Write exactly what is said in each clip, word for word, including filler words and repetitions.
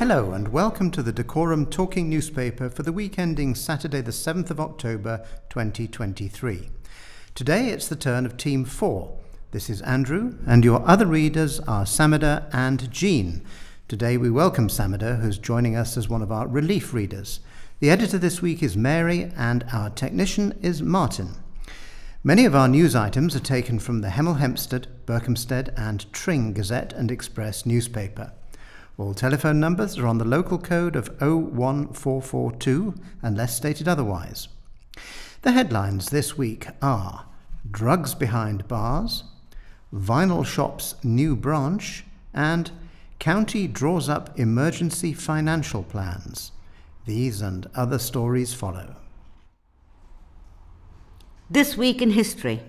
Hello and welcome to the Dacorum Talking Newspaper for the week ending Saturday the seventh of October twenty twenty-three. Today it's the turn of Team four. This is Andrew, and your other readers are Samida and Jean. Today we welcome Samida, who's joining us as one of our relief readers. The editor this week is Mary, and our technician is Martin. Many of our news items are taken from the Hemel Hempstead, Berkhamsted, and Tring Gazette and Express newspaper. All telephone numbers are on the local code of oh one four four two, unless stated otherwise. The headlines this week are Drugs Behind Bars, Vinyl Shop's New Branch, and County Draws Up Emergency Financial Plans. These and other stories follow. This Week in History.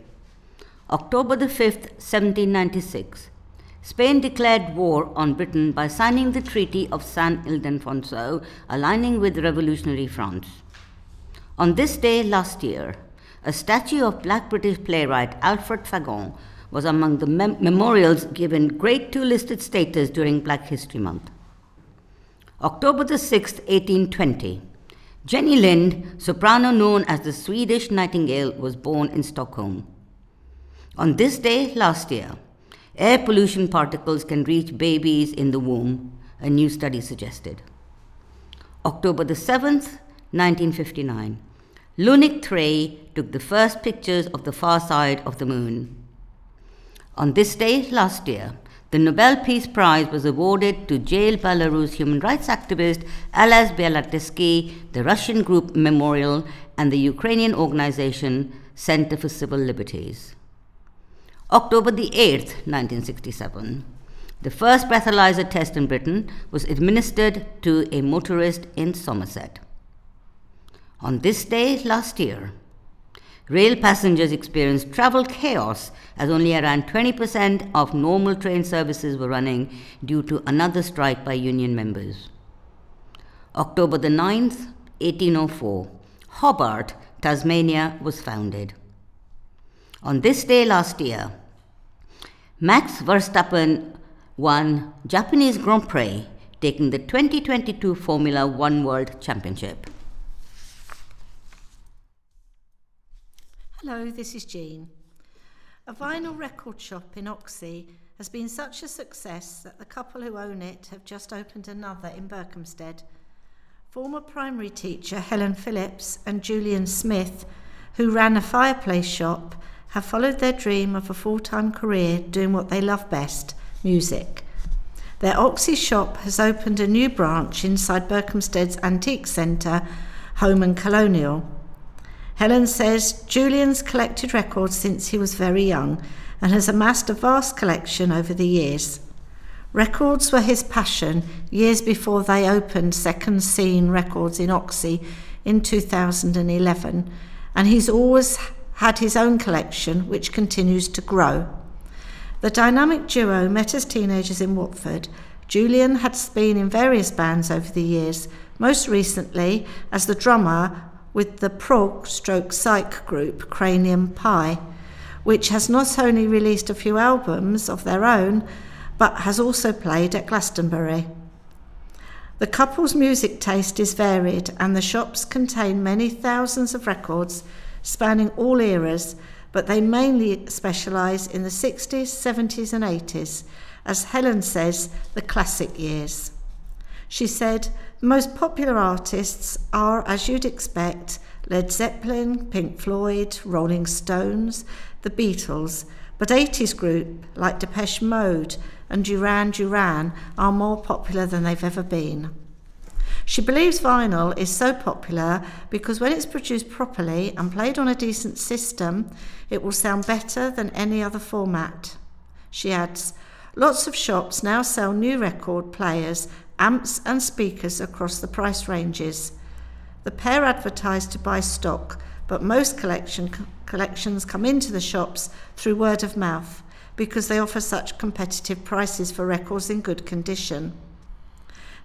October the fifth, seventeen ninety-six. Spain declared war on Britain by signing the Treaty of San Ildefonso, aligning with revolutionary France. On this day last year, a statue of black British playwright Alfred Fagon was among the mem- memorials given Grade two listed status during Black History Month. October the sixth, eighteen twenty. Jenny Lind, soprano known as the Swedish Nightingale, was born in Stockholm. On this day last year, air pollution particles can reach babies in the womb, a new study suggested. October the seventh, nineteen fifty-nine. Lunik the third took the first pictures of the far side of the moon. On this day last year, the Nobel Peace Prize was awarded to jailed Belarus human rights activist Ales Bialiatski, the Russian group Memorial, and the Ukrainian organization Center for Civil Liberties. October the eighth, nineteen sixty-seven. The first breathalyzer test in Britain was administered to a motorist in Somerset. On this day last year, rail passengers experienced travel chaos as only around twenty percent of normal train services were running due to another strike by union members. October the ninth, eighteen oh four. Hobart, Tasmania was founded. On this day last year, Max Verstappen won Japanese Grand Prix, taking the twenty twenty-two Formula One World Championship. Hello, this is Jean. A vinyl record shop in Oxy has been such a success that the couple who own it have just opened another in Berkhamsted. Former primary teacher Helen Phillips and Julian Smith, who ran a fireplace shop, have followed their dream of a full-time career doing what they love best, music. Their Oxy shop has opened a new branch inside Berkhamsted's antique centre, Home and Colonial. Helen says Julian's collected records since he was very young and has amassed a vast collection over the years. Records were his passion years before they opened Second Scene Records in Oxy in two thousand eleven, and he's always had his own collection, which continues to grow. The dynamic duo met as teenagers in Watford. Julian had been in various bands over the years, most recently as the drummer with the prog stroke psych group Cranium Pie, which has not only released a few albums of their own, but has also played at Glastonbury. The couple's music taste is varied, and the shops contain many thousands of records spanning all eras, but they mainly specialise in the sixties, seventies and eighties, as Helen says, the classic years. She said, the most popular artists are, as you'd expect, Led Zeppelin, Pink Floyd, Rolling Stones, The Beatles, but eighties groups like Depeche Mode and Duran Duran are more popular than they've ever been. She believes vinyl is so popular because when it's produced properly and played on a decent system, it will sound better than any other format. She adds, lots of shops now sell new record players, amps and speakers across the price ranges. The pair advertise to buy stock, but most collection co- collections come into the shops through word of mouth because they offer such competitive prices for records in good condition.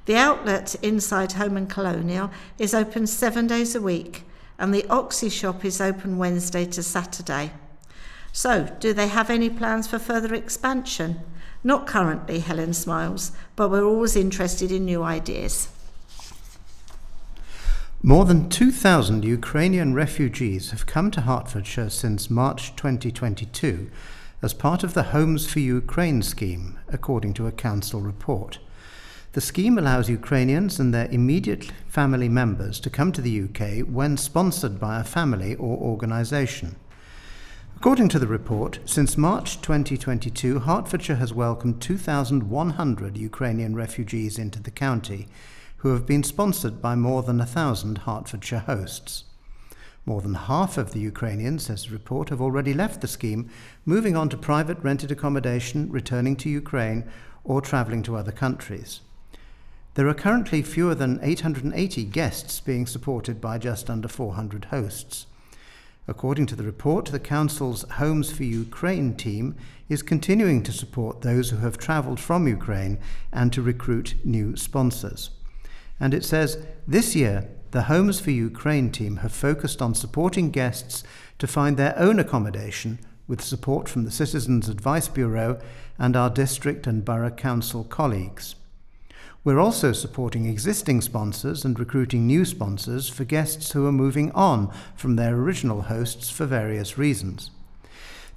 The outlet inside Home and Colonial is open seven days a week, and the Oxy shop is open Wednesday to Saturday. So, do they have any plans for further expansion? Not currently, Helen smiles, but we're always interested in new ideas. More than two thousand Ukrainian refugees have come to Hertfordshire since March twenty twenty-two as part of the Homes for Ukraine scheme, according to a council report. The scheme allows Ukrainians and their immediate family members to come to the U K when sponsored by a family or organisation. According to the report, since March twenty twenty-two, Hertfordshire has welcomed two thousand one hundred Ukrainian refugees into the county, who have been sponsored by more than one thousand Hertfordshire hosts. More than half of the Ukrainians, says the report, have already left the scheme, moving on to private rented accommodation, returning to Ukraine, or travelling to other countries. There are currently fewer than eight hundred eighty guests being supported by just under four hundred hosts. According to the report, the Council's Homes for Ukraine team is continuing to support those who have travelled from Ukraine and to recruit new sponsors. And it says, this year, the Homes for Ukraine team have focused on supporting guests to find their own accommodation with support from the Citizens Advice Bureau and our district and borough council colleagues. We're also supporting existing sponsors and recruiting new sponsors for guests who are moving on from their original hosts for various reasons.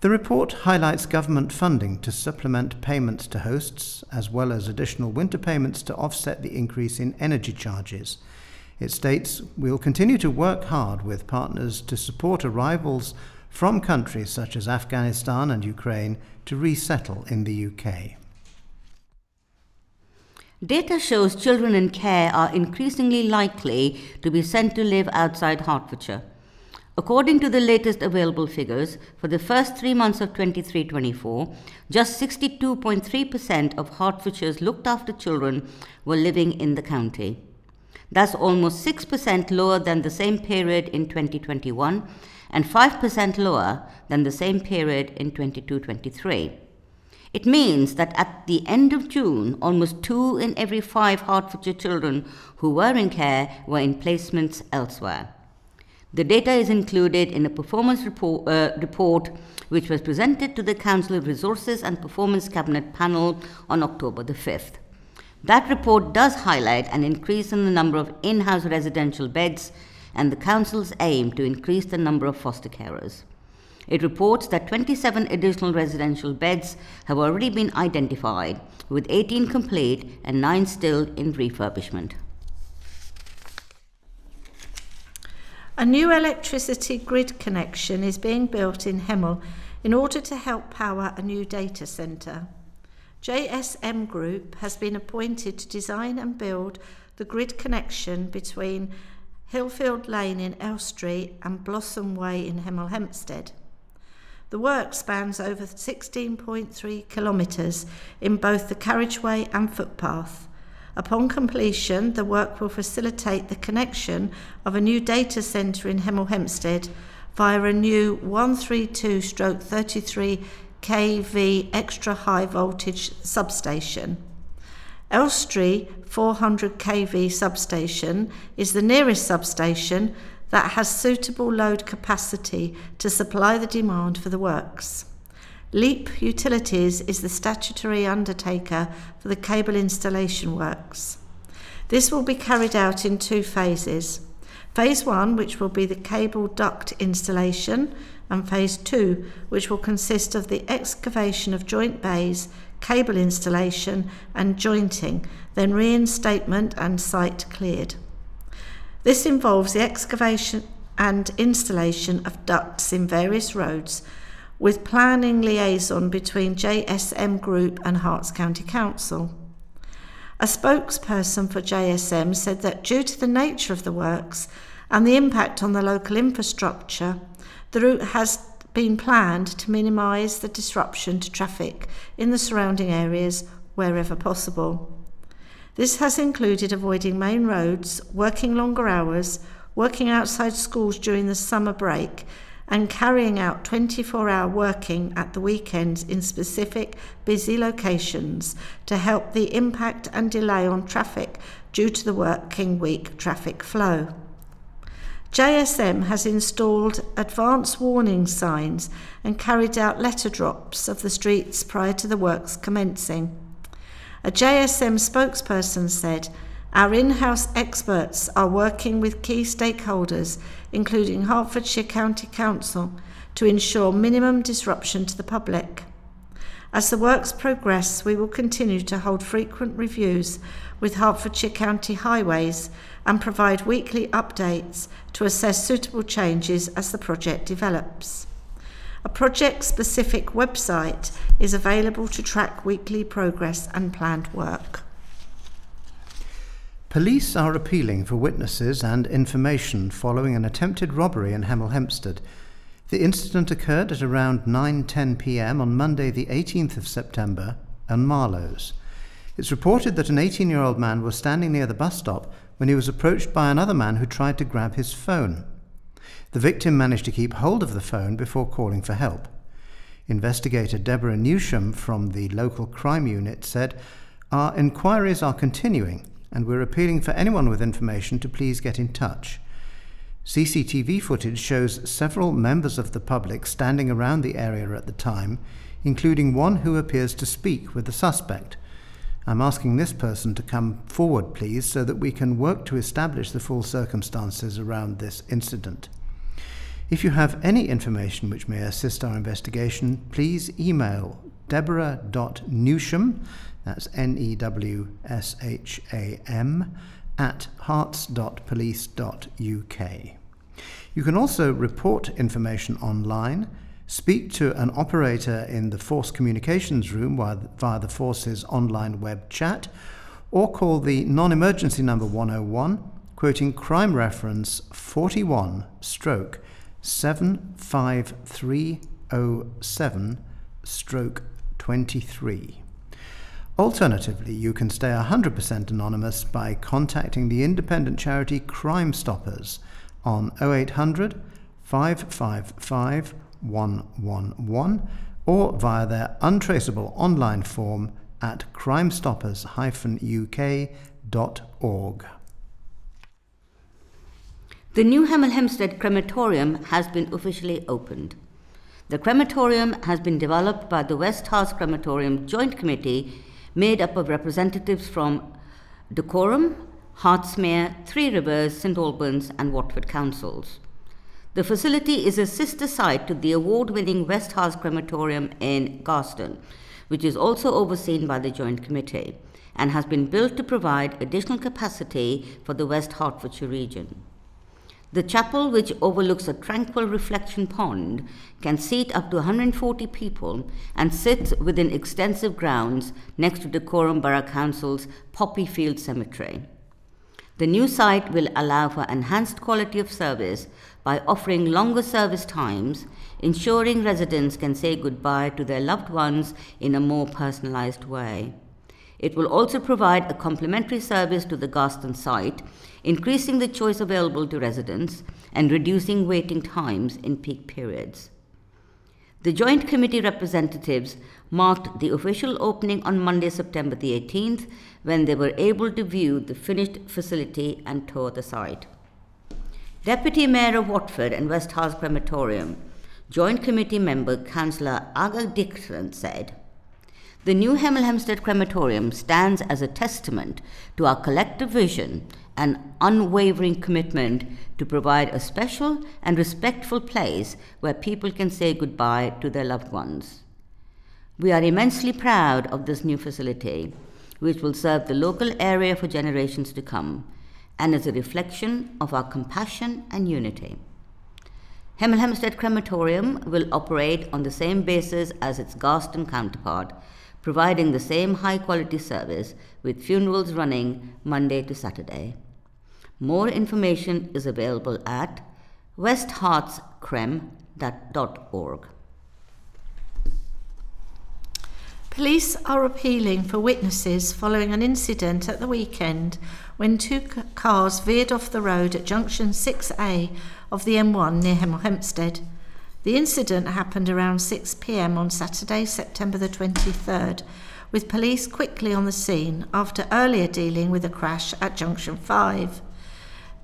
The report highlights government funding to supplement payments to hosts, as well as additional winter payments to offset the increase in energy charges. It states, we'll continue to work hard with partners to support arrivals from countries such as Afghanistan and Ukraine to resettle in the U K. Data shows children in care are increasingly likely to be sent to live outside Hertfordshire. According to the latest available figures, for the first three months of twenty-three twenty-four, just sixty-two point three percent of Hertfordshire's looked-after children were living in the county. That's almost six percent lower than the same period in twenty twenty-one and five percent lower than the same period in twenty-two twenty-three. It means that at the end of June, almost two in every five Hertfordshire children who were in care were in placements elsewhere. The data is included in a performance report, uh, report which was presented to the Council Resources and Performance Cabinet panel on October the fifth. That report does highlight an increase in the number of in-house residential beds and the Council's aim to increase the number of foster carers. It reports that twenty-seven additional residential beds have already been identified, with eighteen complete and nine still in refurbishment. A new electricity grid connection is being built in Hemel in order to help power a new data centre. J S M Group has been appointed to design and build the grid connection between Hillfield Lane in Elstree and Blossom Way in Hemel Hempstead. The work spans over sixteen point three kilometres in both the carriageway and footpath. Upon completion, the work will facilitate the connection of a new data centre in Hemel Hempstead via a new one thirty-two thirty-three k V extra high voltage substation. Elstree four hundred k V substation is the nearest substation that has suitable load capacity to supply the demand for the works. Leap Utilities is the statutory undertaker for the cable installation works. This will be carried out in two phases. Phase one, which will be the cable duct installation, and phase two, which will consist of the excavation of joint bays, cable installation and jointing, then reinstatement and site cleared. This involves the excavation and installation of ducts in various roads, with planning liaison between J S M Group and Herts County Council. A spokesperson for J S M said that due to the nature of the works and the impact on the local infrastructure, the route has been planned to minimise the disruption to traffic in the surrounding areas wherever possible. This has included avoiding main roads, working longer hours, working outside schools during the summer break, and carrying out twenty-four hour working at the weekends in specific busy locations to help the impact and delay on traffic due to the working week traffic flow. J S M has installed advance warning signs and carried out letter drops of the streets prior to the works commencing. A J S M spokesperson said, "Our in-house experts are working with key stakeholders, including Hertfordshire County Council, to ensure minimum disruption to the public. As the works progress, we will continue to hold frequent reviews with Hertfordshire County Highways and provide weekly updates to assess suitable changes as the project develops." A project-specific website is available to track weekly progress and planned work. Police are appealing for witnesses and information following an attempted robbery in Hemel Hempstead. The incident occurred at around nine ten p.m. on Monday the eighteenth of September on Marlowe's. It's reported that an eighteen-year-old man was standing near the bus stop when he was approached by another man who tried to grab his phone. The victim managed to keep hold of the phone before calling for help. Investigator Deborah Newsham from the local crime unit said, "Our inquiries are continuing, and we're appealing for anyone with information to please get in touch. C C T V footage shows several members of the public standing around the area at the time, including one who appears to speak with the suspect. I'm asking this person to come forward, please, so that we can work to establish the full circumstances around this incident. If you have any information which may assist our investigation, please email deborah dot newsham, that's N E W S H A M, at hearts dot police dot U K. You can also report information online, speak to an operator in the Force Communications Room via the Force's online web chat, or call the non-emergency number one oh one, quoting crime reference forty-one, seven five three oh seven, twenty-three. Alternatively, you can stay one hundred percent anonymous by contacting the independent charity Crime Stoppers on oh eight hundred, five five five, one one one or via their untraceable online form at crime stoppers dash U K dot org. The new Hemel Hempstead crematorium has been officially opened. The crematorium has been developed by the West House Crematorium Joint Committee, made up of representatives from Dacorum, Hartsmere, Three Rivers, St Albans and Watford councils. The facility is a sister site to the award-winning West House Crematorium in Garston, which is also overseen by the Joint Committee, and has been built to provide additional capacity for the West Hertfordshire region. The chapel, which overlooks a tranquil reflection pond, can seat up to one hundred forty people and sits within extensive grounds next to Dacorum Borough Council's Poppyfield Cemetery. The new site will allow for enhanced quality of service by offering longer service times, ensuring residents can say goodbye to their loved ones in a more personalised way. It will also provide a complementary service to the Garston site, increasing the choice available to residents and reducing waiting times in peak periods. The Joint Committee representatives marked the official opening on Monday, September the eighteenth, when they were able to view the finished facility and tour the site. Deputy Mayor of Watford and West House Crematorium, Joint Committee member Councillor Aga Dixon said, "The new Hemel Hempstead Crematorium stands as a testament to our collective vision and unwavering commitment to provide a special and respectful place where people can say goodbye to their loved ones. We are immensely proud of this new facility, which will serve the local area for generations to come, and is a reflection of our compassion and unity. Hemel Hempstead Crematorium will operate on the same basis as its Garston counterpart, providing the same high-quality service, with funerals running Monday to Saturday. More information is available at west hearts crem dot org. Police are appealing for witnesses following an incident at the weekend when two c- cars veered off the road at junction six A of the M one near Hemel Hempstead. The incident happened around six p.m. on Saturday, September the twenty-third, with police quickly on the scene after earlier dealing with a crash at junction five.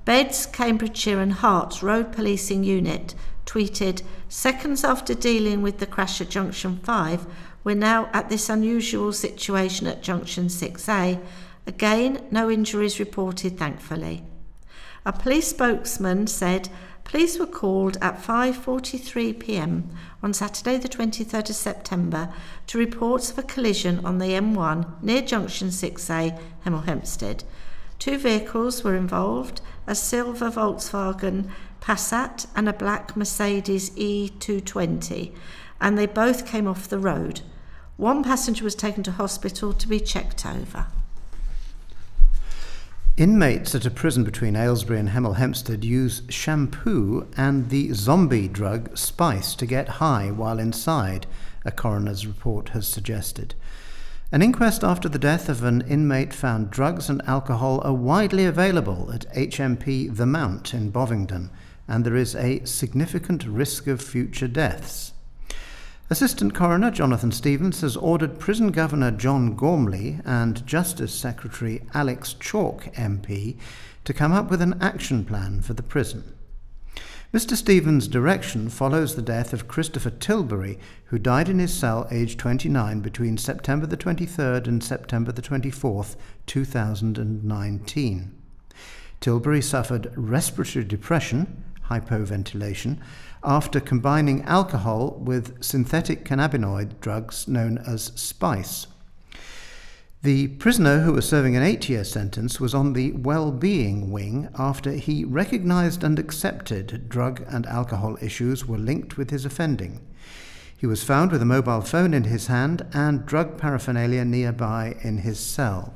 Beds, Cambridgeshire and Herts Road Policing Unit tweeted, "Seconds after dealing with the crash at Junction five, we're now at this unusual situation at Junction six A. Again, no injuries reported, thankfully." A police spokesman said, "Police were called at five forty-three p m on Saturday the twenty-third of September to reports of a collision on the M one near Junction six A, Hemel Hempstead. Two vehicles were involved, a silver Volkswagen Passat and a black Mercedes E two twenty, and they both came off the road. One passenger was taken to hospital to be checked over." Inmates at a prison between Aylesbury and Hemel Hempstead use shampoo and the zombie drug spice to get high while inside, a coroner's report has suggested. An inquest after the death of an inmate found drugs and alcohol are widely available at H M P The Mount in Bovingdon, and there is a significant risk of future deaths. Assistant Coroner Jonathan Stevens has ordered Prison Governor John Gormley and Justice Secretary Alex Chalk M P to come up with an action plan for the prison. Mister Stevens' direction follows the death of Christopher Tilbury, who died in his cell aged twenty-nine between September the twenty-third and September the twenty-fourth, two thousand nineteen. Tilbury suffered respiratory depression, hypoventilation, after combining alcohol with synthetic cannabinoid drugs known as spice. The prisoner, who was serving an eight-year sentence, was on the well-being wing after he recognised and accepted drug and alcohol issues were linked with his offending. He was found with a mobile phone in his hand and drug paraphernalia nearby in his cell.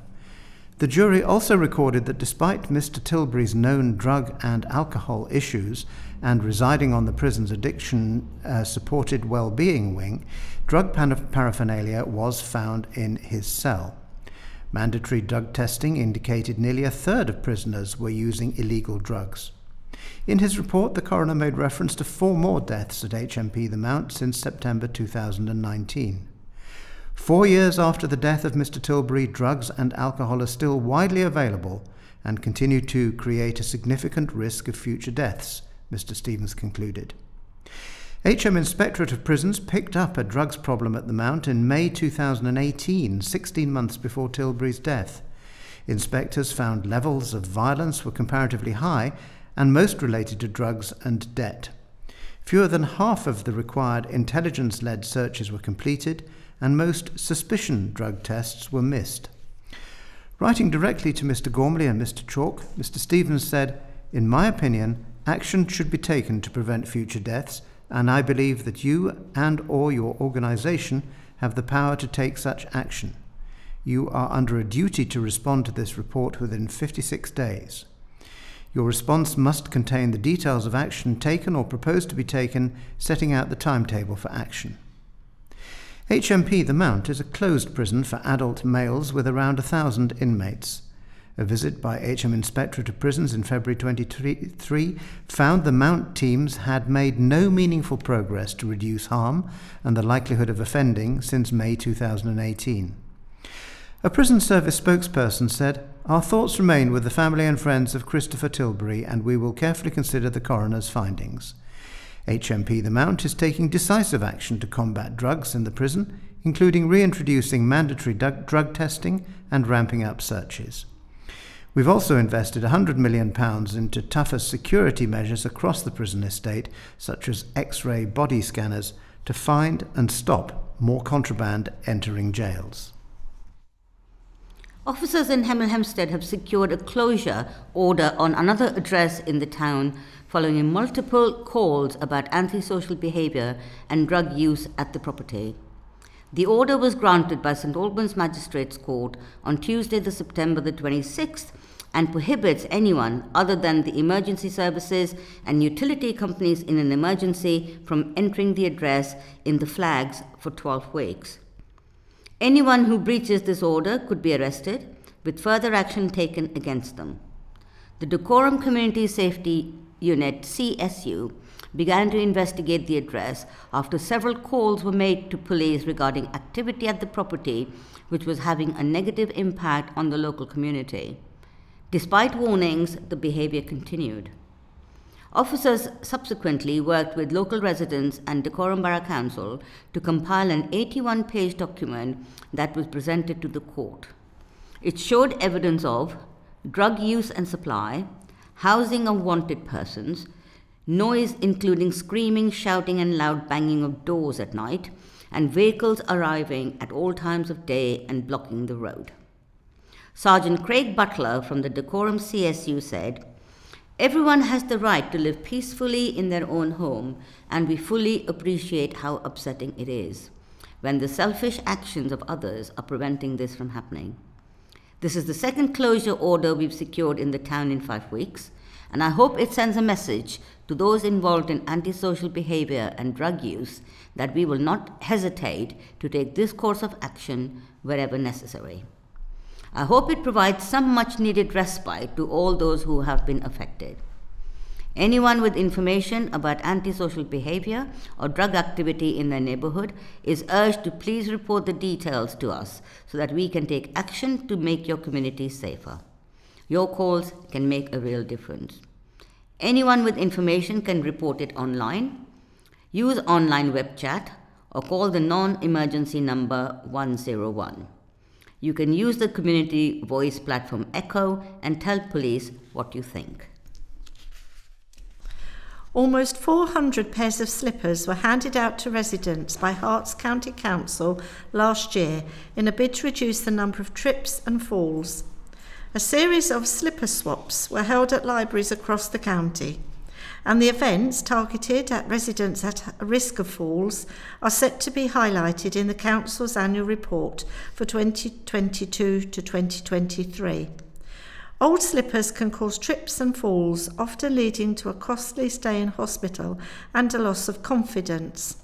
The jury also recorded that despite Mister Tilbury's known drug and alcohol issues and residing on the prison's addiction-supported uh, well-being wing, drug paraphernalia was found in his cell. Mandatory drug testing indicated nearly a third of prisoners were using illegal drugs. In his report, the coroner made reference to four more deaths at H M P The Mount since September two thousand nineteen. Four years after the death of Mister Tilbury, drugs and alcohol are still widely available and continue to create a significant risk of future deaths, Mister Stevens concluded. H M Inspectorate of Prisons picked up a drugs problem at the Mount in May two thousand eighteen, sixteen months before Tilbury's death. Inspectors found levels of violence were comparatively high and most related to drugs and debt. Fewer than half of the required intelligence-led searches were completed, and most suspicion drug tests were missed. Writing directly to Mister Gormley and Mister Chalk, Mister Stevens said, "In my opinion, action should be taken to prevent future deaths, and I believe that you and or your organisation have the power to take such action. You are under a duty to respond to this report within fifty-six days. Your response must contain the details of action taken or proposed to be taken, setting out the timetable for action." H M P The Mount is a closed prison for adult males with around one thousand inmates. A visit by H M Inspectorate of Prisons in February twenty twenty-three found the Mount teams had made no meaningful progress to reduce harm and the likelihood of offending since May two thousand eighteen. A prison service spokesperson said, "Our thoughts remain with the family and friends of Christopher Tilbury, and we will carefully consider the coroner's findings. H M P The Mount is taking decisive action to combat drugs in the prison, including reintroducing mandatory drug, drug testing and ramping up searches. We've also invested one hundred million pounds into tougher security measures across the prison estate, such as X-ray body scanners, to find and stop more contraband entering jails." Officers in Hemel Hempstead have secured a closure order on another address in the town following multiple calls about antisocial behaviour and drug use at the property. The order was granted by St Albans Magistrates Court on Tuesday the September the twenty-sixth and prohibits anyone other than the emergency services and utility companies in an emergency from entering the address in the flags for twelve weeks. Anyone who breaches this order could be arrested, with further action taken against them. The Dacorum Community Safety Unit, C S U, began to investigate the address after several calls were made to police regarding activity at the property which was having a negative impact on the local community. Despite warnings, the behaviour continued. Officers subsequently worked with local residents and Dacorum Borough Council to compile an eighty-one page document that was presented to the court. It showed evidence of drug use and supply, housing of wanted persons, noise including screaming, shouting and loud banging of doors at night, and vehicles arriving at all times of day and blocking the road. Sergeant Craig Butler from the Dacorum C S U said, "Everyone has the right to live peacefully in their own home, and we fully appreciate how upsetting it is when the selfish actions of others are preventing this from happening. This is the second closure order we've secured in the town in five weeks, and I hope it sends a message to those involved in antisocial behavior and drug use that we will not hesitate to take this course of action wherever necessary. I hope it provides some much-needed respite to all those who have been affected. Anyone with information about antisocial behavior or drug activity in their neighborhood is urged to please report the details to us so that we can take action to make your community safer. Your calls can make a real difference. Anyone with information can report it online, use online web chat, or call the non-emergency number one zero one. You can use the community voice platform Echo and tell police what you think." Almost four hundred pairs of slippers were handed out to residents by Herts County Council last year in a bid to reduce the number of trips and falls. A series of slipper swaps were held at libraries across the county, and the events targeted at residents at risk of falls are set to be highlighted in the Council's annual report for twenty twenty-two to twenty twenty-three. Old slippers can cause trips and falls, often leading to a costly stay in hospital and a loss of confidence,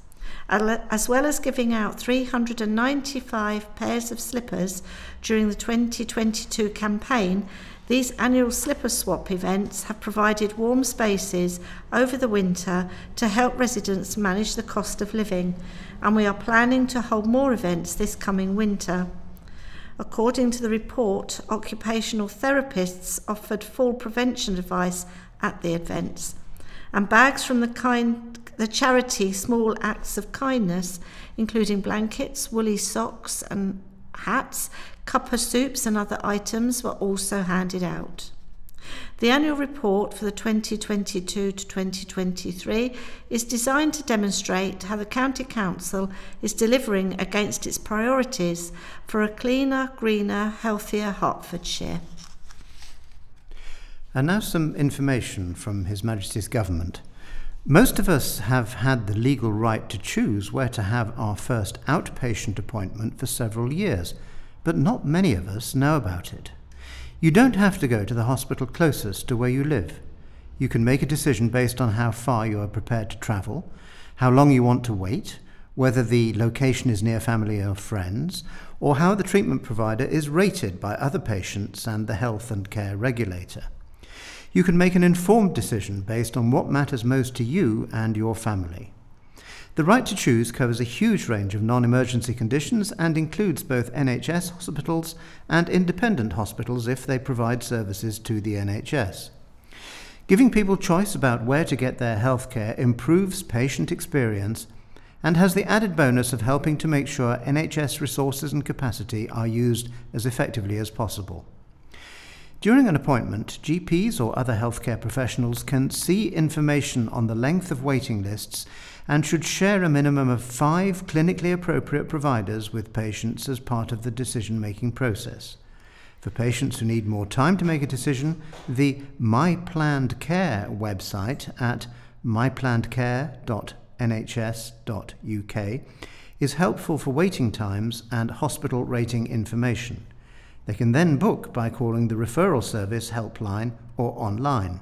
as well as giving out three hundred ninety-five pairs of slippers during the twenty twenty-two campaign. These annual slipper swap events have provided warm spaces over the winter to help residents manage the cost of living, and we are planning to hold more events this coming winter. According to the report, occupational therapists offered fall prevention advice at the events, and bags from the kind the charity Small Acts of Kindness, including blankets, woolly socks and hats, cuppa soups and other items were also handed out. The annual report for the twenty twenty-two to twenty twenty-three is designed to demonstrate how the County Council is delivering against its priorities for a cleaner, greener, healthier Hertfordshire. And now some information from His Majesty's Government. Most of us have had the legal right to choose where to have our first outpatient appointment for several years, but not many of us know about it. You don't have to go to the hospital closest to where you live. You can make a decision based on how far you are prepared to travel, how long you want to wait, whether the location is near family or friends, or how the treatment provider is rated by other patients and the health and care regulator. You can make an informed decision based on what matters most to you and your family. The right to choose covers a huge range of non-emergency conditions and includes both N H S hospitals and independent hospitals if they provide services to the N H S. Giving people choice about where to get their healthcare improves patient experience and has the added bonus of helping to make sure N H S resources and capacity are used as effectively as possible. During an appointment, G Ps or other healthcare professionals can see information on the length of waiting lists and should share a minimum of five clinically appropriate providers with patients as part of the decision-making process. For patients who need more time to make a decision, the My Planned Care website at my planned care dot n h s dot u k is helpful for waiting times and hospital rating information. They can then book by calling the referral service helpline or online.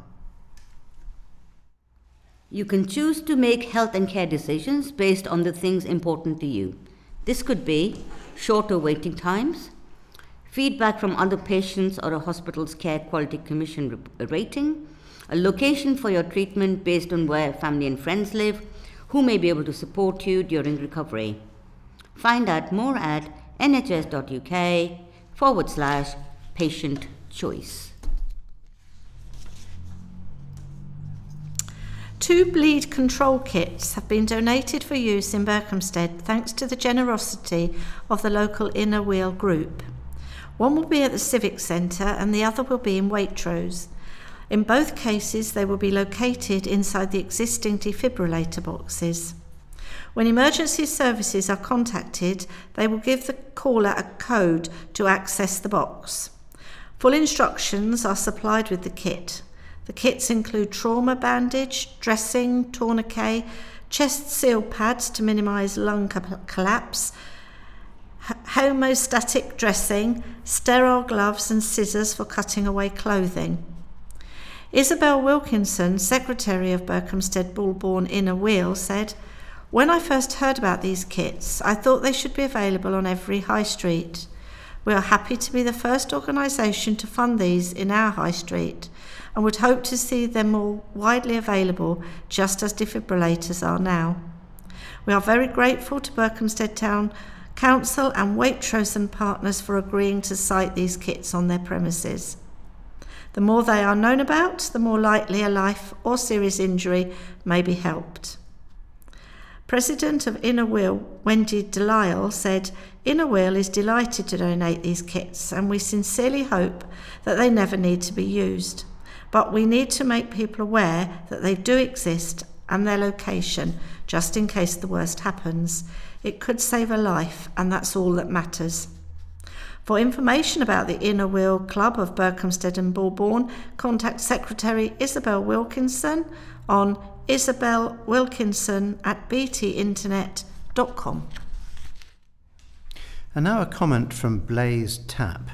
You can choose to make health and care decisions based on the things important to you. This could be shorter waiting times, feedback from other patients or a hospital's Care Quality Commission rating, a location for your treatment based on where family and friends live, who may be able to support you during recovery. Find out more at n h s dot u k forward slash patient choice. Two bleed control kits have been donated for use in Berkhamsted thanks to the generosity of the local Inner Wheel group. One will be at the Civic Centre and the other will be in Waitrose. In both cases, they will be located inside the existing defibrillator boxes. When emergency services are contacted, they will give the caller a code to access the box. Full instructions are supplied with the kit. The kits include trauma bandage, dressing, tourniquet, chest seal pads to minimise lung collapse, homostatic dressing, sterile gloves and scissors for cutting away clothing. Isabel Wilkinson, Secretary of Berkhamsted Bullbourne Inner Wheel, said, "When I first heard about these kits, I thought they should be available on every high street. We are happy to be the first organisation to fund these in our high street and would hope to see them all widely available just as defibrillators are now. We are very grateful to Berkhamsted Town Council and Waitrose and partners for agreeing to site these kits on their premises. The more they are known about, the more likely a life or serious injury may be helped." President of Inner Wheel, Wendy Delisle, said, "Inner Wheel is delighted to donate these kits and we sincerely hope that they never need to be used. But we need to make people aware that they do exist and their location, just in case the worst happens. It could save a life and that's all that matters." For information about the Inner Wheel Club of Berkhamsted and Bullbourne, contact Secretary Isabel Wilkinson on isabel wilkinson at b t internet dot com. And now a comment from Blaze Tapp.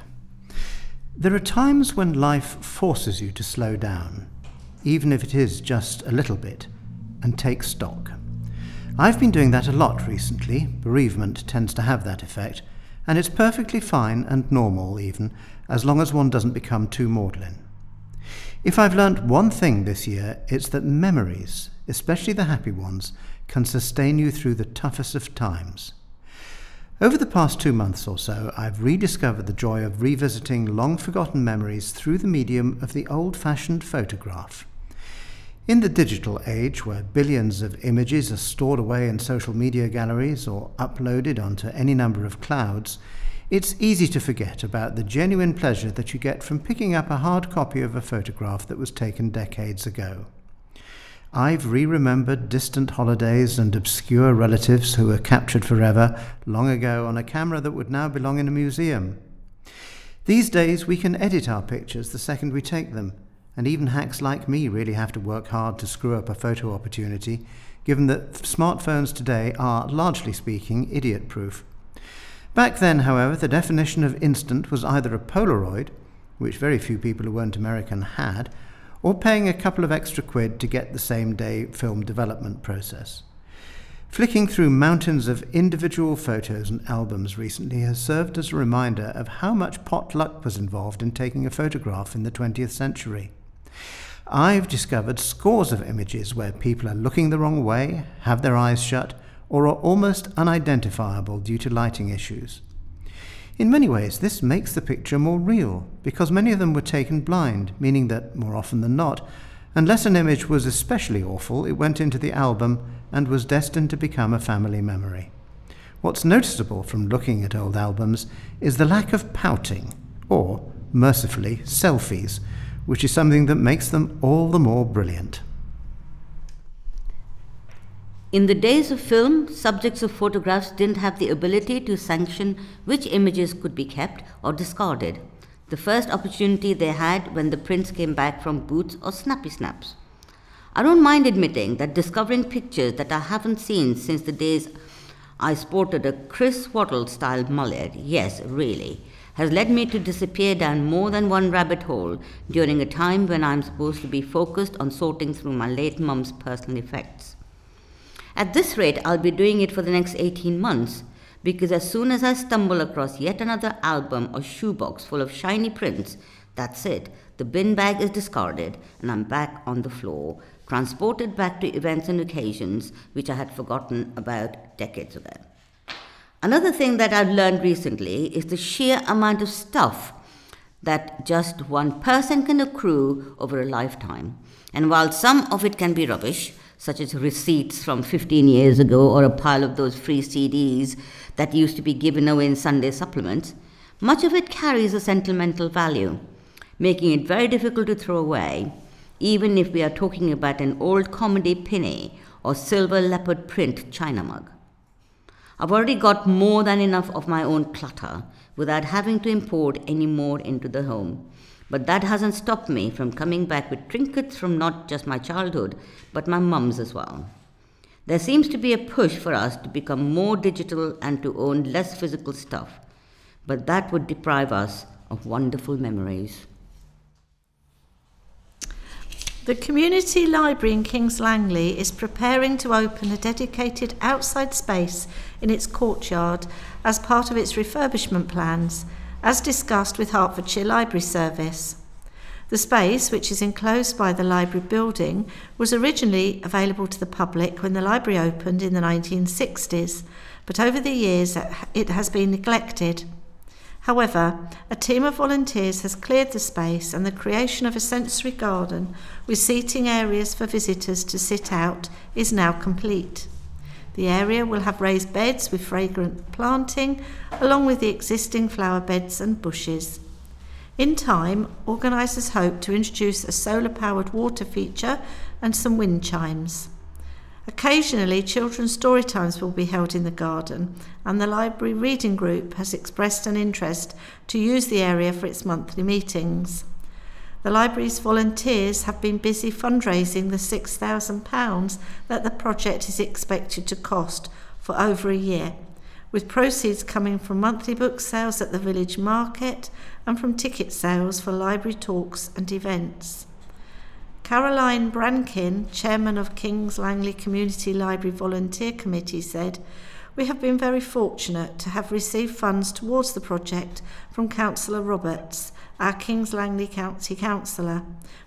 "There are times when life forces you to slow down, even if it is just a little bit, and take stock. I've been doing that a lot recently. Bereavement tends to have that effect, and it's perfectly fine and normal even, as long as one doesn't become too maudlin. If I've learnt one thing this year, it's that memories, especially the happy ones, can sustain you through the toughest of times. Over the past two months or so, I've rediscovered the joy of revisiting long-forgotten memories through the medium of the old-fashioned photograph. In the digital age, where billions of images are stored away in social media galleries or uploaded onto any number of clouds, it's easy to forget about the genuine pleasure that you get from picking up a hard copy of a photograph that was taken decades ago. I've re-remembered distant holidays and obscure relatives who were captured forever long ago on a camera that would now belong in a museum. These days we can edit our pictures the second we take them, and even hacks like me really have to work hard to screw up a photo opportunity, given that smartphones today are, largely speaking, idiot-proof. Back then, however, the definition of instant was either a Polaroid, which very few people who weren't American had, or paying a couple of extra quid to get the same-day film development process. Flicking through mountains of individual photos and albums recently has served as a reminder of how much pot luck was involved in taking a photograph in the twentieth century. I've discovered scores of images where people are looking the wrong way, have their eyes shut, or are almost unidentifiable due to lighting issues. In many ways, this makes the picture more real, because many of them were taken blind, meaning that, more often than not, unless an image was especially awful, it went into the album and was destined to become a family memory. What's noticeable from looking at old albums is the lack of pouting, or, mercifully, selfies, which is something that makes them all the more brilliant." In the days of film, subjects of photographs didn't have the ability to sanction which images could be kept or discarded. The first opportunity they had when the prints came back from Boots or Snappy Snaps. I don't mind admitting that discovering pictures that I haven't seen since the days I sported a Chris Waddle-style mullet, yes, really, has led me to disappear down more than one rabbit hole during a time when I'm supposed to be focused on sorting through my late mum's personal effects. At this rate, I'll be doing it for the next eighteen months, because as soon as I stumble across yet another album or shoebox full of shiny prints, that's it, the bin bag is discarded and I'm back on the floor, transported back to events and occasions which I had forgotten about decades ago. Another thing that I've learned recently is the sheer amount of stuff that just one person can accrue over a lifetime. And while some of it can be rubbish, such as receipts from fifteen years ago or a pile of those free C Ds that used to be given away in Sunday supplements, much of it carries a sentimental value, making it very difficult to throw away, even if we are talking about an old comedy penny or silver leopard print china mug. I've already got more than enough of my own clutter without having to import any more into the home. But that hasn't stopped me from coming back with trinkets from not just my childhood, but my mum's as well. There seems to be a push for us to become more digital and to own less physical stuff, but that would deprive us of wonderful memories. The community library in Kings Langley is preparing to open a dedicated outside space in its courtyard as part of its refurbishment plans, as discussed with Hertfordshire Library Service. The space, which is enclosed by the library building, was originally available to the public when the library opened in the nineteen sixties, but over the years it has been neglected. However, a team of volunteers has cleared the space and the creation of a sensory garden with seating areas for visitors to sit out is now complete. The area will have raised beds with fragrant planting, along with the existing flower beds and bushes. In time, organisers hope to introduce a solar-powered water feature and some wind chimes. Occasionally, children's story times will be held in the garden, and the library reading group has expressed an interest to use the area for its monthly meetings. The library's volunteers have been busy fundraising the six thousand pounds that the project is expected to cost for over a year, with proceeds coming from monthly book sales at the village market and from ticket sales for library talks and events. Caroline Brankin, chairman of Kings Langley Community Library Volunteer Committee, said, "We have been very fortunate to have received funds towards the project from Councillor Roberts, our Kings Langley County Councillor,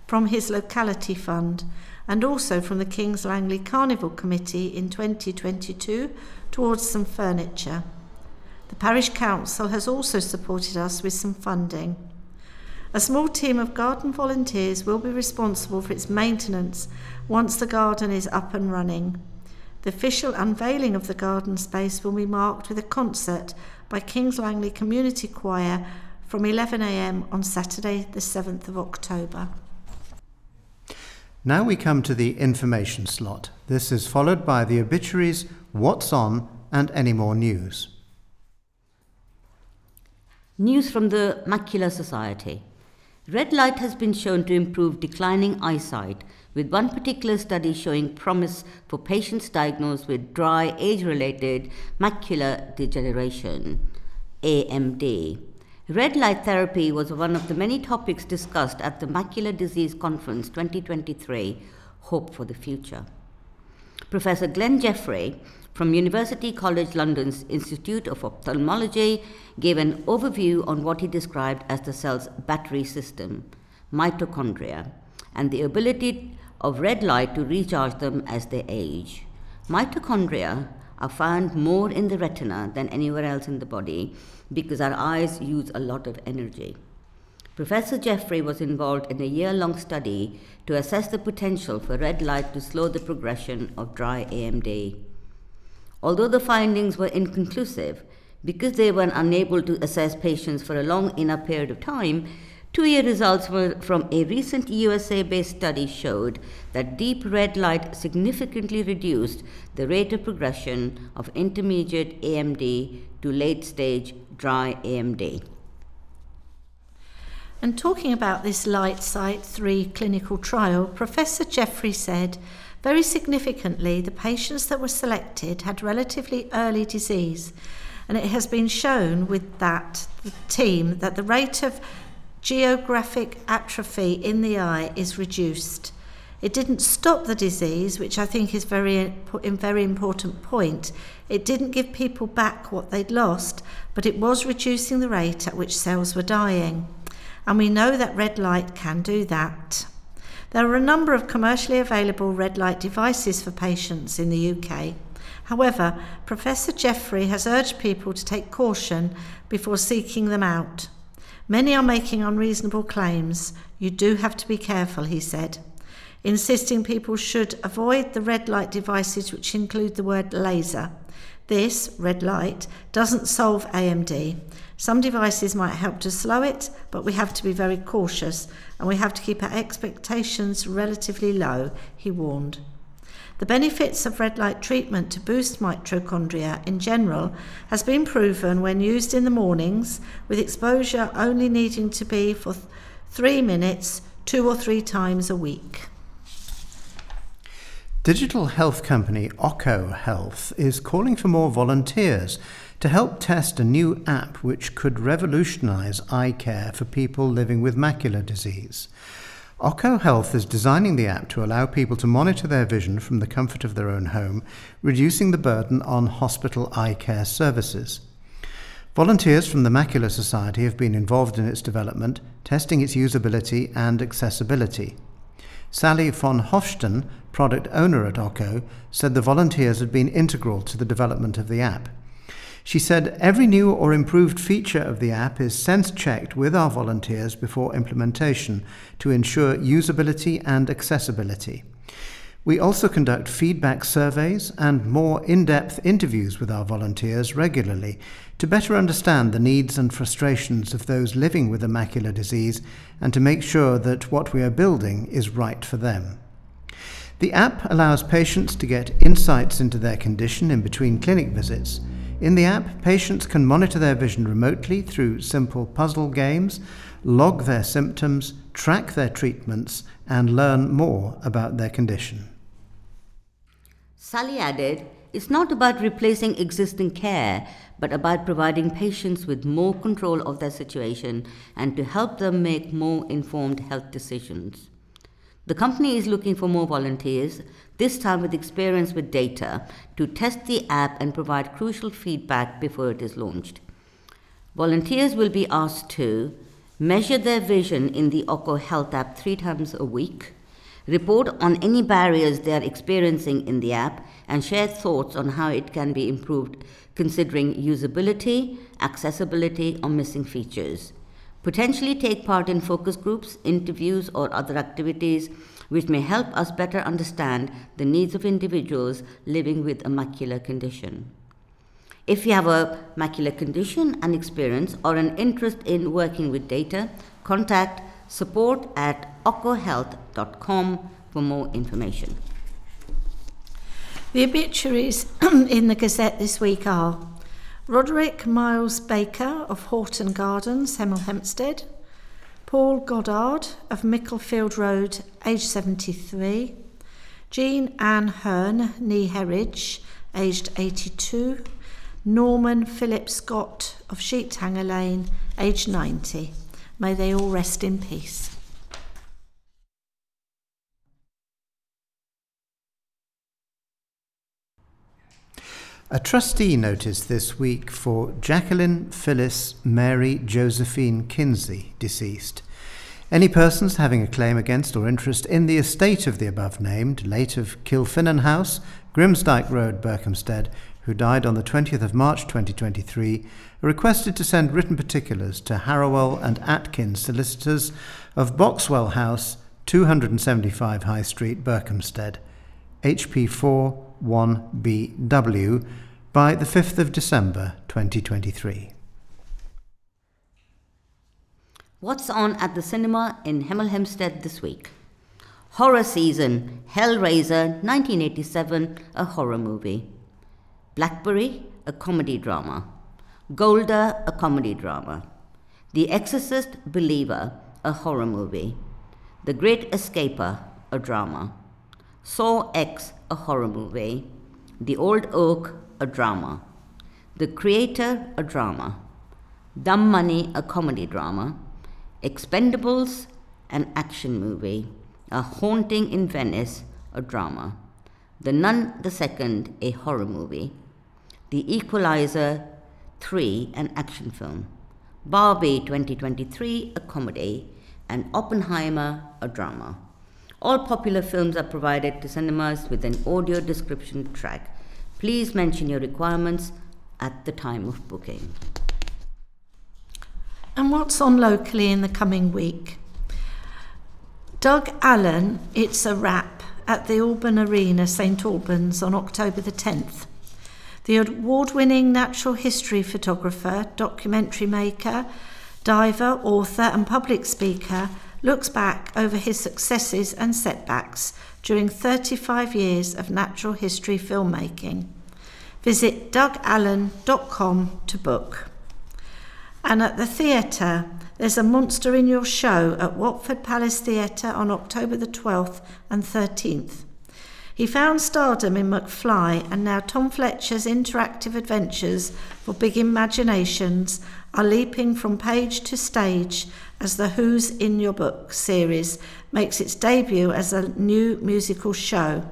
from his Locality Fund, and also from the Kings Langley Carnival Committee in twenty twenty-two towards some furniture. The Parish Council has also supported us with some funding. A small team of garden volunteers will be responsible for its maintenance once the garden is up and running. The official unveiling of the garden space will be marked with a concert by Kings Langley Community Choir from eleven a.m. on Saturday the seventh of October. Now we come to the information slot. This is followed by the obituaries, what's on, and any more news. News from the Macular Society. Red light has been shown to improve declining eyesight, with one particular study showing promise for patients diagnosed with dry age-related macular degeneration, A M D. Red light therapy was one of the many topics discussed at the Macular Disease Conference twenty twenty-three, Hope for the Future. Professor Glenn Jeffrey from University College London's Institute of Ophthalmology gave an overview on what he described as the cell's battery system, mitochondria, and the ability of red light to recharge them as they age. Mitochondria are found more in the retina than anywhere else in the body because our eyes use a lot of energy. Professor Jeffrey was involved in a year-long study to assess the potential for red light to slow the progression of dry A M D. Although the findings were inconclusive, because they were unable to assess patients for a long enough period of time, two-year results were from a recent U S A-based study showed that deep red light significantly reduced the rate of progression of intermediate A M D to late-stage dry A M D. And talking about this LIGHT-SIGHT three clinical trial, Professor Jeffrey said, "Very significantly, the patients that were selected had relatively early disease, and it has been shown with that team that the rate of geographic atrophy in the eye is reduced. It didn't stop the disease, which I think is very a very important point. It didn't give people back what they'd lost, but it was reducing the rate at which cells were dying. And we know that red light can do that." There are a number of commercially available red light devices for patients in the U K. However, Professor Jeffrey has urged people to take caution before seeking them out. Many are making unreasonable claims. You do have to be careful, he said, insisting people should avoid the red light devices which include the word laser. This, red light, doesn't solve A M D. Some devices might help to slow it, but we have to be very cautious and we have to keep our expectations relatively low, he warned. The benefits of red light treatment to boost mitochondria in general has been proven when used in the mornings, with exposure only needing to be for th- three minutes, two or three times a week. Digital health company Occo Health is calling for more volunteers to help test a new app which could revolutionise eye care for people living with macular disease. Occo Health is designing the app to allow people to monitor their vision from the comfort of their own home, reducing the burden on hospital eye care services. Volunteers from the Macular Society have been involved in its development, testing its usability and accessibility. Sally von Hofsten, product owner at Occo, said the volunteers had been integral to the development of the app. She said, every new or improved feature of the app is sense-checked with our volunteers before implementation to ensure usability and accessibility. We also conduct feedback surveys and more in-depth interviews with our volunteers regularly to better understand the needs and frustrations of those living with a macular disease and to make sure that what we are building is right for them. The app allows patients to get insights into their condition in between clinic visits. In the app, patients can monitor their vision remotely through simple puzzle games, log their symptoms, track their treatments, and learn more about their condition. Sally added, it's not about replacing existing care, but about providing patients with more control of their situation and to help them make more informed health decisions. The company is looking for more volunteers, this time with experience with data, to test the app and provide crucial feedback before it is launched. Volunteers will be asked to measure their vision in the Occo Health app three times a week, report on any barriers they are experiencing in the app, and share thoughts on how it can be improved considering usability, accessibility, or missing features. Potentially take part in focus groups, interviews, or other activities which may help us better understand the needs of individuals living with a macular condition. If you have a macular condition, an experience, or an interest in working with data, contact support at occo health dot com for more information. The obituaries in the Gazette this week are Roderick Miles Baker of Horton Gardens, Hemel Hempstead; Paul Goddard of Micklefield Road, aged seventy-three; Jean Ann Hearn, née Herridge, aged eighty-two; Norman Philip Scott of Sheephanger Lane, aged ninety. May they all rest in peace. A trustee notice this week for Jacqueline Phyllis Mary Josephine Kinsey, deceased. Any persons having a claim against or interest in the estate of the above-named, late of Kilfinnan House, Grimsdyke Road, Berkhamsted, who died on the twentieth of March twenty twenty-three, are requested to send written particulars to Harrowell and Atkins Solicitors of Boxwell House, two seventy-five High Street, Berkhamsted, H P four one B W, by the fifth of December twenty twenty-three. What's on at the cinema in Hemel Hempstead this week? Horror season, Hellraiser nineteen eighty-seven, a horror movie. Blackberry, a comedy drama. Golda, a comedy drama. The Exorcist Believer, a horror movie. The Great Escaper, a drama. Saw X, a horror movie. The Old Oak, a drama. The Creator, a drama. Dumb Money, a comedy drama. Expendables, an action movie. A Haunting in Venice, a drama. The Nun the Second, a horror movie. The Equalizer three, an action film. Barbie twenty twenty-three, a comedy. And Oppenheimer, a drama. All popular films are provided to cinemas with an audio description track. Please mention your requirements at the time of booking. And what's on locally in the coming week? Doug Allen, It's a Wrap, at the Alban Arena, St Albans, on October the tenth. The award-winning natural history photographer, documentary maker, diver, author and public speaker looks back over his successes and setbacks during thirty-five years of natural history filmmaking. Visit doug allen dot com to book. And at the theatre, there's a Monster in Your Show at Watford Palace Theatre on October the twelfth and thirteenth. He found stardom in McFly, and now Tom Fletcher's interactive adventures for big imaginations are leaping from page to stage as the Who's in Your Book series makes its debut as a new musical show.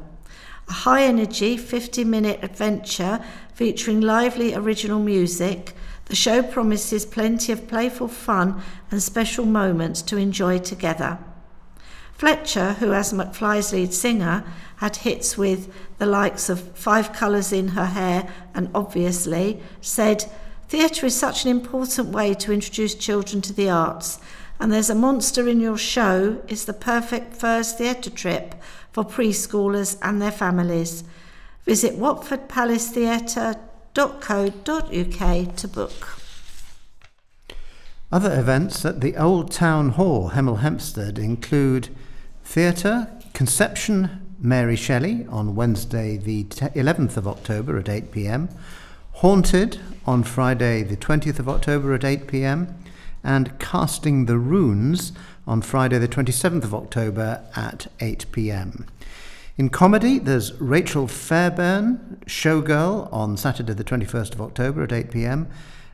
A high-energy fifty-minute adventure featuring lively original music, the show promises plenty of playful fun and special moments to enjoy together. Fletcher, who as McFly's lead singer, had hits with the likes of Five Colours in Her Hair and Obviously, said, "Theatre is such an important way to introduce children to the arts, and There's a Monster in Your Show is the perfect first theatre trip for preschoolers and their families." Visit watford palace theatre dot co dot uk to book. Other events at the Old Town Hall, Hemel Hempstead, include Theatre, Conception Mary Shelley on Wednesday the eleventh of October at eight p.m, Haunted on Friday the twentieth of October at eight p.m, and Casting the Runes on Friday the twenty-seventh of October at eight p.m. In comedy, there's Rachel Fairbairn, Showgirl, on Saturday the twenty-first of October at eight p.m,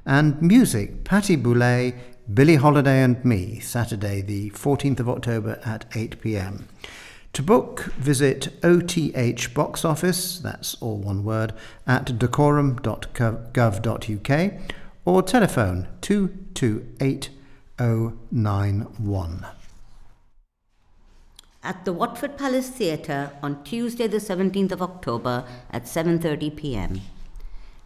and music, Patti Boulay, Billie Holiday and Me, Saturday the fourteenth of October at eight p.m. To book, visit O T H Box Office, that's all one word, at dacorum dot gov dot uk or telephone two two eight oh nine one. At the Watford Palace Theatre on Tuesday the seventeenth of October at seven thirty p.m.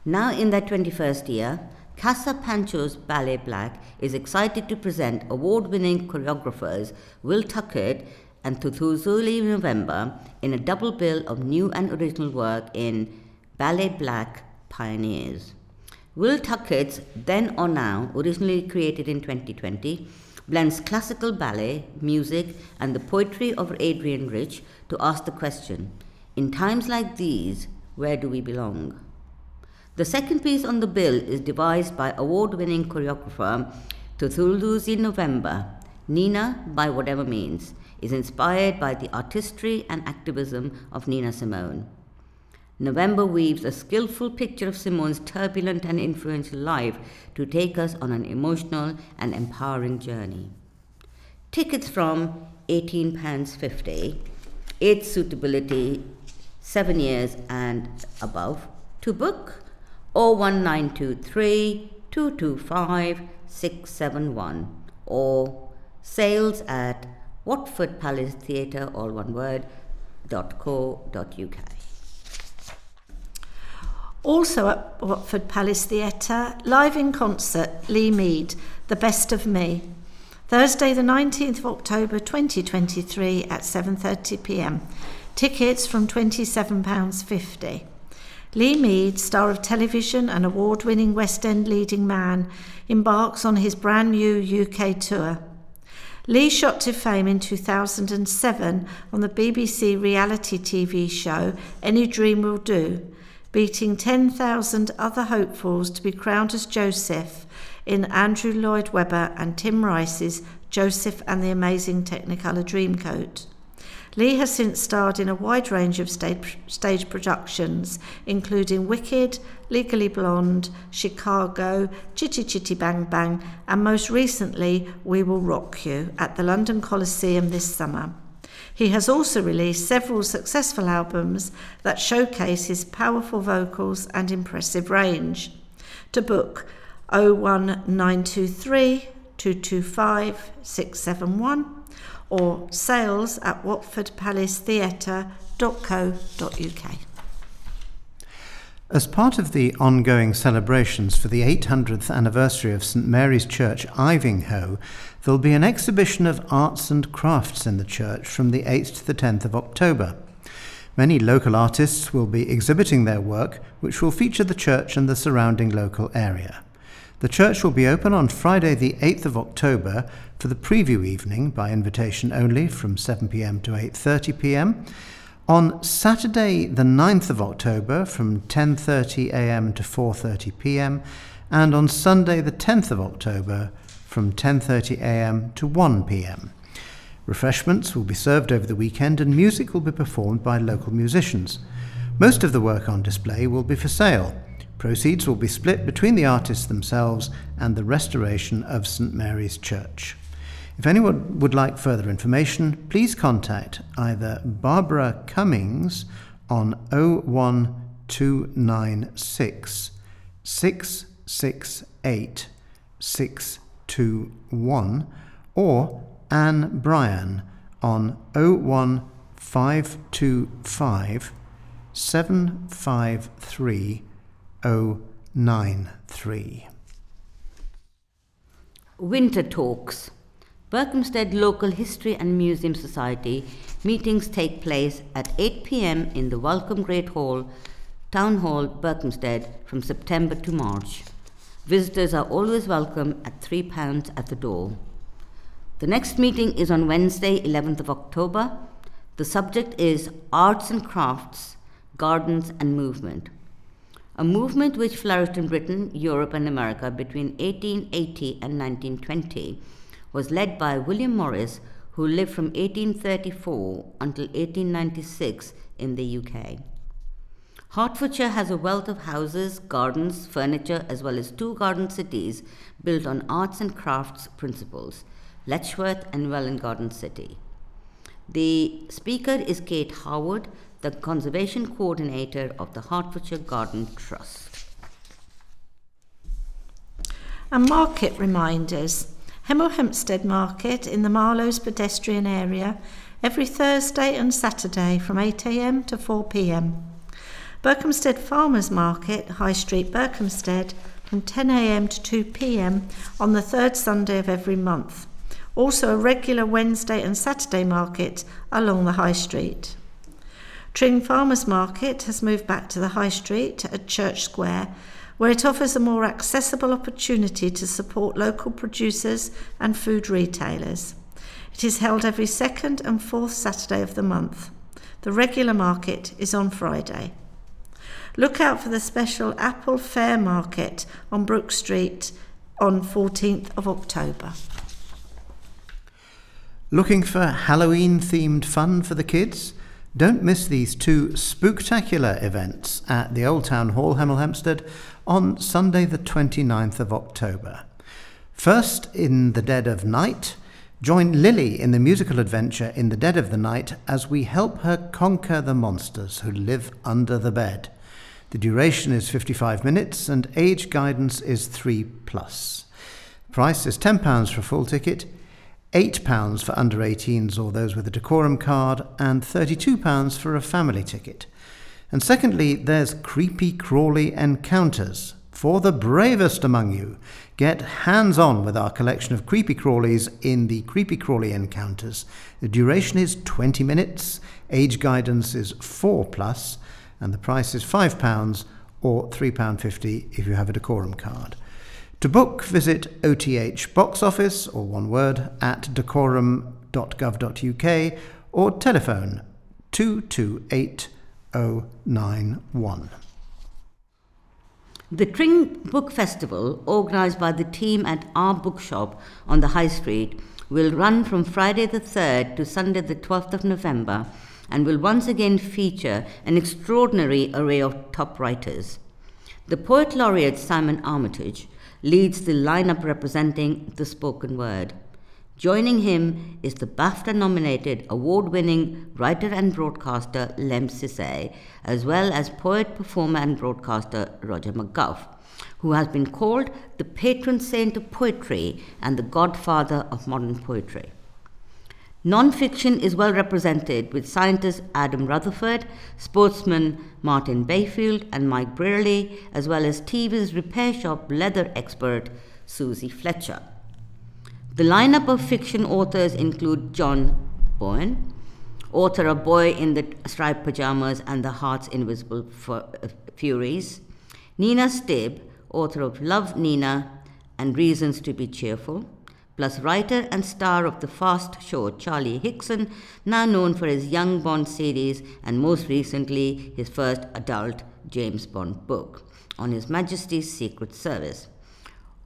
Now in their twenty-first year, Casa Pancho's Ballet Black is excited to present award-winning choreographers Will Tuckett and Thuthhuzuli November in a double bill of new and original work in Ballet Black Pioneers. Will Tuckett's Then or Now, originally created in twenty twenty, blends classical ballet, music, and the poetry of Adrian Rich to ask the question, in times like these, where do we belong? The second piece on the bill is devised by award-winning choreographer Thuthhuzuli November. Nina, by whatever means, is inspired by the artistry and activism of Nina Simone. November weaves a skillful picture of Simone's turbulent and influential life to take us on an emotional and empowering journey. Tickets from eighteen pounds fifty, age suitability seven years and above. To book, oh one nine two three two two five six seven one or sales at Watford Palace Theatre, all one word, dot co dot uk. Also at Watford Palace Theatre, live in concert, Lee Mead, The Best of Me, Thursday the nineteenth of October twenty twenty-three at seven thirty p.m. Tickets from twenty-seven pounds fifty. Lee Mead, star of television and award-winning West End leading man, embarks on his brand new U K tour. Lee shot to fame in two thousand seven on the B B C reality T V show Any Dream Will Do, beating ten thousand other hopefuls to be crowned as Joseph in Andrew Lloyd Webber and Tim Rice's Joseph and the Amazing Technicolor Dreamcoat. Lee has since starred in a wide range of stage, stage productions, including Wicked, Legally Blonde, Chicago, Chitty Chitty Bang Bang, and most recently, We Will Rock You at the London Coliseum this summer. He has also released several successful albums that showcase his powerful vocals and impressive range. To book, oh one nine two three two two five six seven one. Or sales at watford palace theatre dot co dot uk. As part of the ongoing celebrations for the eight hundredth anniversary of Saint Mary's Church, Ivinghoe, there'll be an exhibition of arts and crafts in the church from the eighth to the tenth of October. Many local artists will be exhibiting their work, which will feature the church and the surrounding local area. The church will be open on Friday the eighth of October for the preview evening by invitation only from seven p.m. to eight thirty p.m. On Saturday the ninth of October from ten thirty a.m. to four thirty p.m. and on Sunday the tenth of October from ten thirty a.m. to one p.m. Refreshments will be served over the weekend and music will be performed by local musicians. Most of the work on display will be for sale. Proceeds will be split between the artists themselves and the restoration of Saint Mary's Church. If anyone would like further information, please contact either Barbara Cummings on oh one two nine six, six six eight, six two one or Anne Bryan on oh one five two five, seven five three oh nine three. Winter Talks. Berkhamsted Local History and Museum Society meetings take place at eight p.m. in the Welcome Great Hall, Town Hall, Berkhamsted, from September to March. Visitors are always welcome at three pounds at the door. The next meeting is on Wednesday, eleventh of October. The subject is Arts and Crafts, Gardens and Movement. A movement which flourished in Britain, Europe and America between eighteen eighty and nineteen twenty was led by William Morris, who lived from eighteen thirty-four until eighteen ninety-six in the U K. Hertfordshire has a wealth of houses, gardens, furniture, as well as two garden cities built on arts and crafts principles, Letchworth and Welland Garden City. The speaker is Kate Howard, the Conservation Coordinator of the Hertfordshire Garden Trust. And market reminders. Hemel Hempstead Market in the Marlows pedestrian area every Thursday and Saturday from eight a.m. to four p.m. Berkhamsted Farmers Market, High Street, Berkhamsted, from ten a.m. to two p.m. on the third Sunday of every month. Also a regular Wednesday and Saturday market along the High Street. Tring Farmers Market has moved back to the High Street at Church Square, where it offers a more accessible opportunity to support local producers and food retailers. It is held every second and fourth Saturday of the month. The regular market is on Friday. Look out for the special Apple Fair Market on Brook Street on fourteenth of October. Looking for Halloween-themed fun for the kids? Don't miss these two spooktacular events at the Old Town Hall, Hemel Hempstead, on Sunday the twenty-ninth of October. First, in the dead of night, join Lily in the musical adventure In the Dead of the Night as we help her conquer the monsters who live under the bed. The duration is fifty-five minutes and age guidance is three plus. Price is ten pounds for a full ticket, eight pounds for under eighteens or those with a Dacorum card, and thirty-two pounds for a family ticket. And secondly, there's Creepy Crawly Encounters. For the bravest among you, get hands-on with our collection of Creepy Crawlies in the Creepy Crawly Encounters. The duration is twenty minutes, age guidance is four plus, and the price is five pounds or three pounds fifty if you have a Dacorum card. To book, visit O T H Box Office, or one word, at dacorum dot gov dot u k or telephone two two eight oh nine one. The Tring Book Festival, organised by the team at Our Bookshop on the High Street, will run from Friday the third to Sunday the twelfth of November and will once again feature an extraordinary array of top writers. The Poet Laureate Simon Armitage leads the lineup representing the spoken word. Joining him is the BAFTA-nominated, award-winning writer and broadcaster Lem Sissay, as well as poet, performer and broadcaster Roger McGough, who has been called the patron saint of poetry and the godfather of modern poetry. Non-fiction is well represented with scientist Adam Rutherford, sportsman Martin Bayfield and Mike Brearley, as well as T V's repair shop leather expert Susie Fletcher. The lineup of fiction authors include John Boyne, author of Boy in the Striped Pajamas and the Heart's Invisible Furies, Nina Stibb, author of Love, Nina, and Reasons to Be Cheerful, plus writer and star of the Fast show Charlie Hickson, now known for his Young Bond series and most recently his first adult James Bond book, on His Majesty's Secret Service.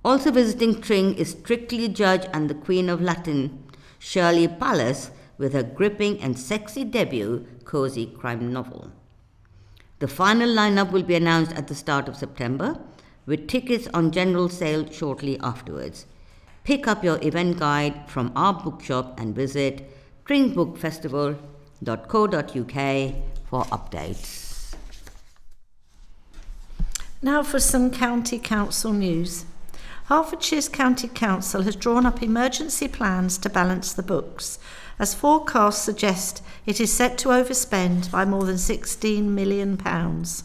Also visiting Tring is Strictly Judge and the Queen of Latin, Shirley Pallas, with her gripping and sexy debut cozy crime novel. The final lineup will be announced at the start of September, with tickets on general sale shortly afterwards. Pick up your event guide from our bookshop and visit tring book festival dot co dot uk for updates. Now for some county council news. Hertfordshire's County Council has drawn up emergency plans to balance the books, as forecasts suggest it is set to overspend by more than sixteen million pounds.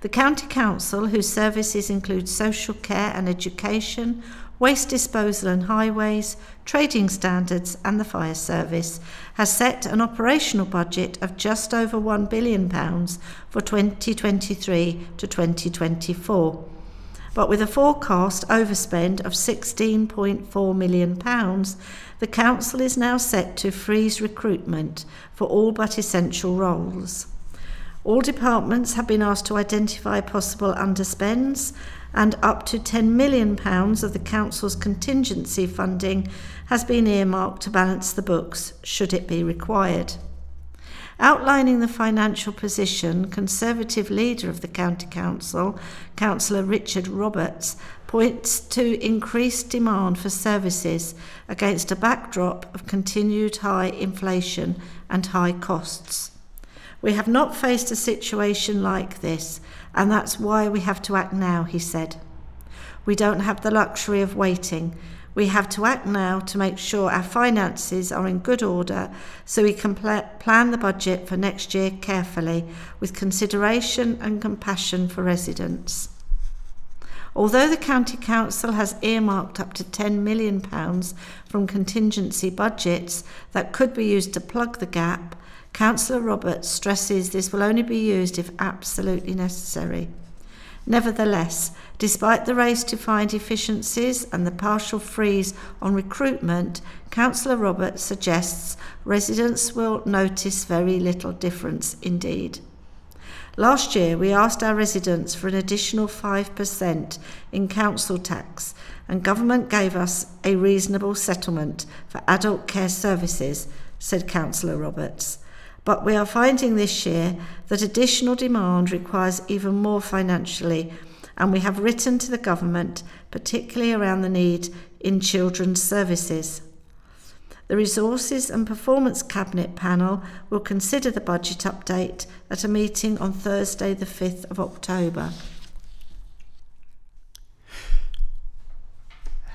The County Council, whose services include social care and education, waste disposal and highways, trading standards and the fire service, has set an operational budget of just over one billion pounds for twenty twenty-three to twenty twenty-four, but with a forecast overspend of sixteen point four million pounds, the Council is now set to freeze recruitment for all but essential roles. All departments have been asked to identify possible underspends, and up to ten million pounds of the Council's contingency funding has been earmarked to balance the books, should it be required. Outlining the financial position, Conservative leader of the County Council, Councillor Richard Roberts, points to increased demand for services against a backdrop of continued high inflation and high costs. "We have not faced a situation like this, and that's why we have to act now," he said. "We don't have the luxury of waiting. We have to act now to make sure our finances are in good order so we can pl- plan the budget for next year carefully, with consideration and compassion for residents." Although the County Council has earmarked up to ten million pounds from contingency budgets that could be used to plug the gap, Councillor Roberts stresses this will only be used if absolutely necessary. Nevertheless, despite the race to find efficiencies and the partial freeze on recruitment, Councillor Roberts suggests residents will notice very little difference indeed. "Last year we asked our residents for an additional five percent in council tax, and government gave us a reasonable settlement for adult care services," said Councillor Roberts. "But we are finding this year that additional demand requires even more financially, and we have written to the government, particularly around the need in children's services." The Resources and Performance Cabinet panel will consider the budget update at a meeting on Thursday the fifth of October.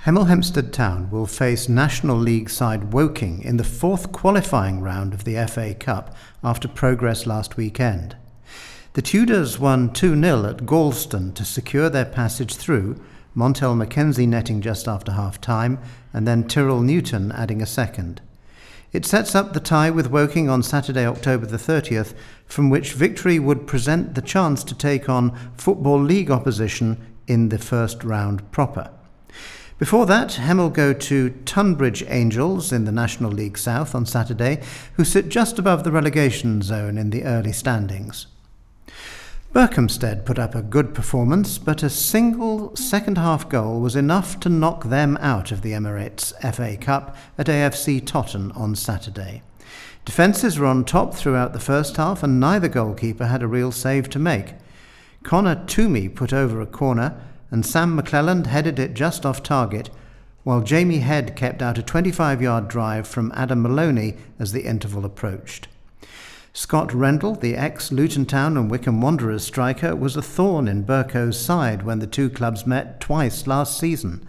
Hemel Hempstead Town will face National League side Woking in the fourth qualifying round of the F A Cup after progress last weekend. The Tudors won two nil at Galston to secure their passage through, Montel McKenzie netting just after half-time, and then Tyrrell Newton adding a second. It sets up the tie with Woking on Saturday, October the thirtieth, from which victory would present the chance to take on Football League opposition in the first round proper. Before that, Hemel go to Tunbridge Angels in the National League South on Saturday, who sit just above the relegation zone in the early standings. Berkhamsted put up a good performance, but a single second-half goal was enough to knock them out of the Emirates F A Cup at A F C Totton on Saturday. Defences were on top throughout the first half, and neither goalkeeper had a real save to make. Connor Toomey put over a corner, and Sam McClelland headed it just off target, while Jamie Head kept out a twenty-five-yard drive from Adam Maloney as the interval approached. Scott Rendell, the ex-Luton Town and Wycombe Wanderers striker, was a thorn in Burco's side when the two clubs met twice last season.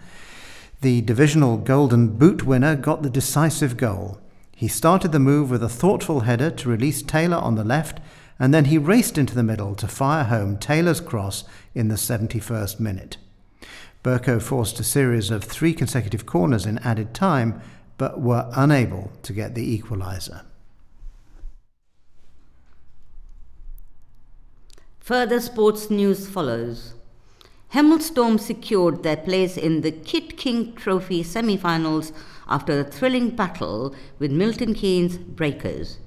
The divisional Golden Boot winner got the decisive goal. He started the move with a thoughtful header to release Taylor on the left, and then he raced into the middle to fire home Taylor's cross in the seventy-first minute. Berko forced a series of three consecutive corners in added time, but were unable to get the equaliser. Further sports news follows. Hemel Storm secured their place in the Kit King Trophy semi-finals after a thrilling battle with Milton Keynes Breakers.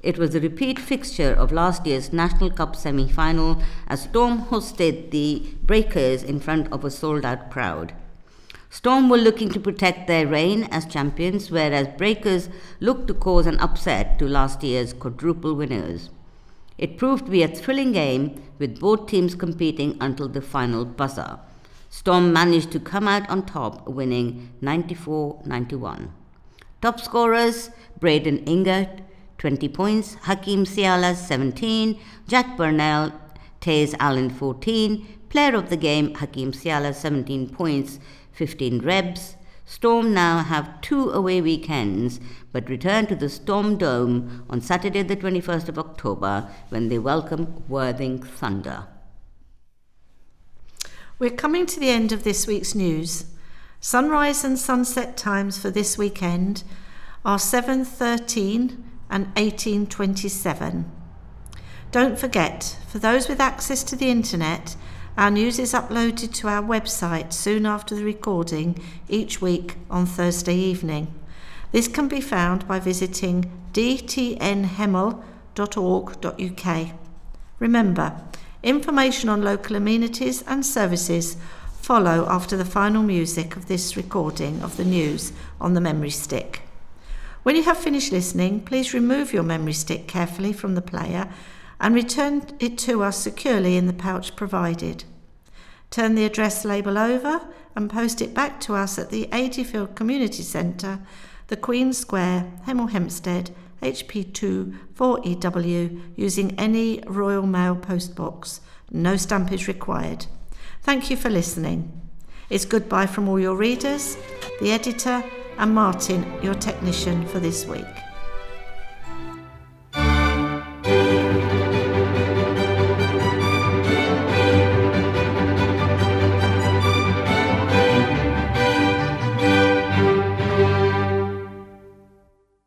It was a repeat fixture of last year's National Cup semi-final as Storm hosted the Breakers in front of a sold-out crowd. Storm were looking to protect their reign as champions, whereas Breakers looked to cause an upset to last year's quadruple winners. It proved to be a thrilling game, with both teams competing until the final buzzer. Storm managed to come out on top, winning ninety-four ninety-one. Top scorers, Braden Ingert, twenty points, Hakim Siala, seventeen, Jack Burnell, Taze Allen, fourteen, player of the game, Hakim Siala, seventeen points, fifteen rebs. Storm now have two away weekends, but return to the Storm Dome on Saturday the twenty-first of October when they welcome Worthing Thunder. We're coming to the end of this week's news. Sunrise and sunset times for this weekend are seven thirteen and eighteen twenty-seven. Don't forget, for those with access to the internet, our news is uploaded to our website soon after the recording each week on Thursday evening. This can be found by visiting d t n hemel dot org dot u k. Remember, information on local amenities and services follow after the final music of this recording of the news on the memory stick. When you have finished listening, please remove your memory stick carefully from the player and return it to us securely in the pouch provided. Turn the address label over and post it back to us at the Adeyfield Community Centre, the Queen Square, Hemel Hempstead, H P two four E W, using any Royal Mail postbox. No stamp is required. Thank you for listening. It's goodbye from all your readers, the editor, and Martin, your technician for this week.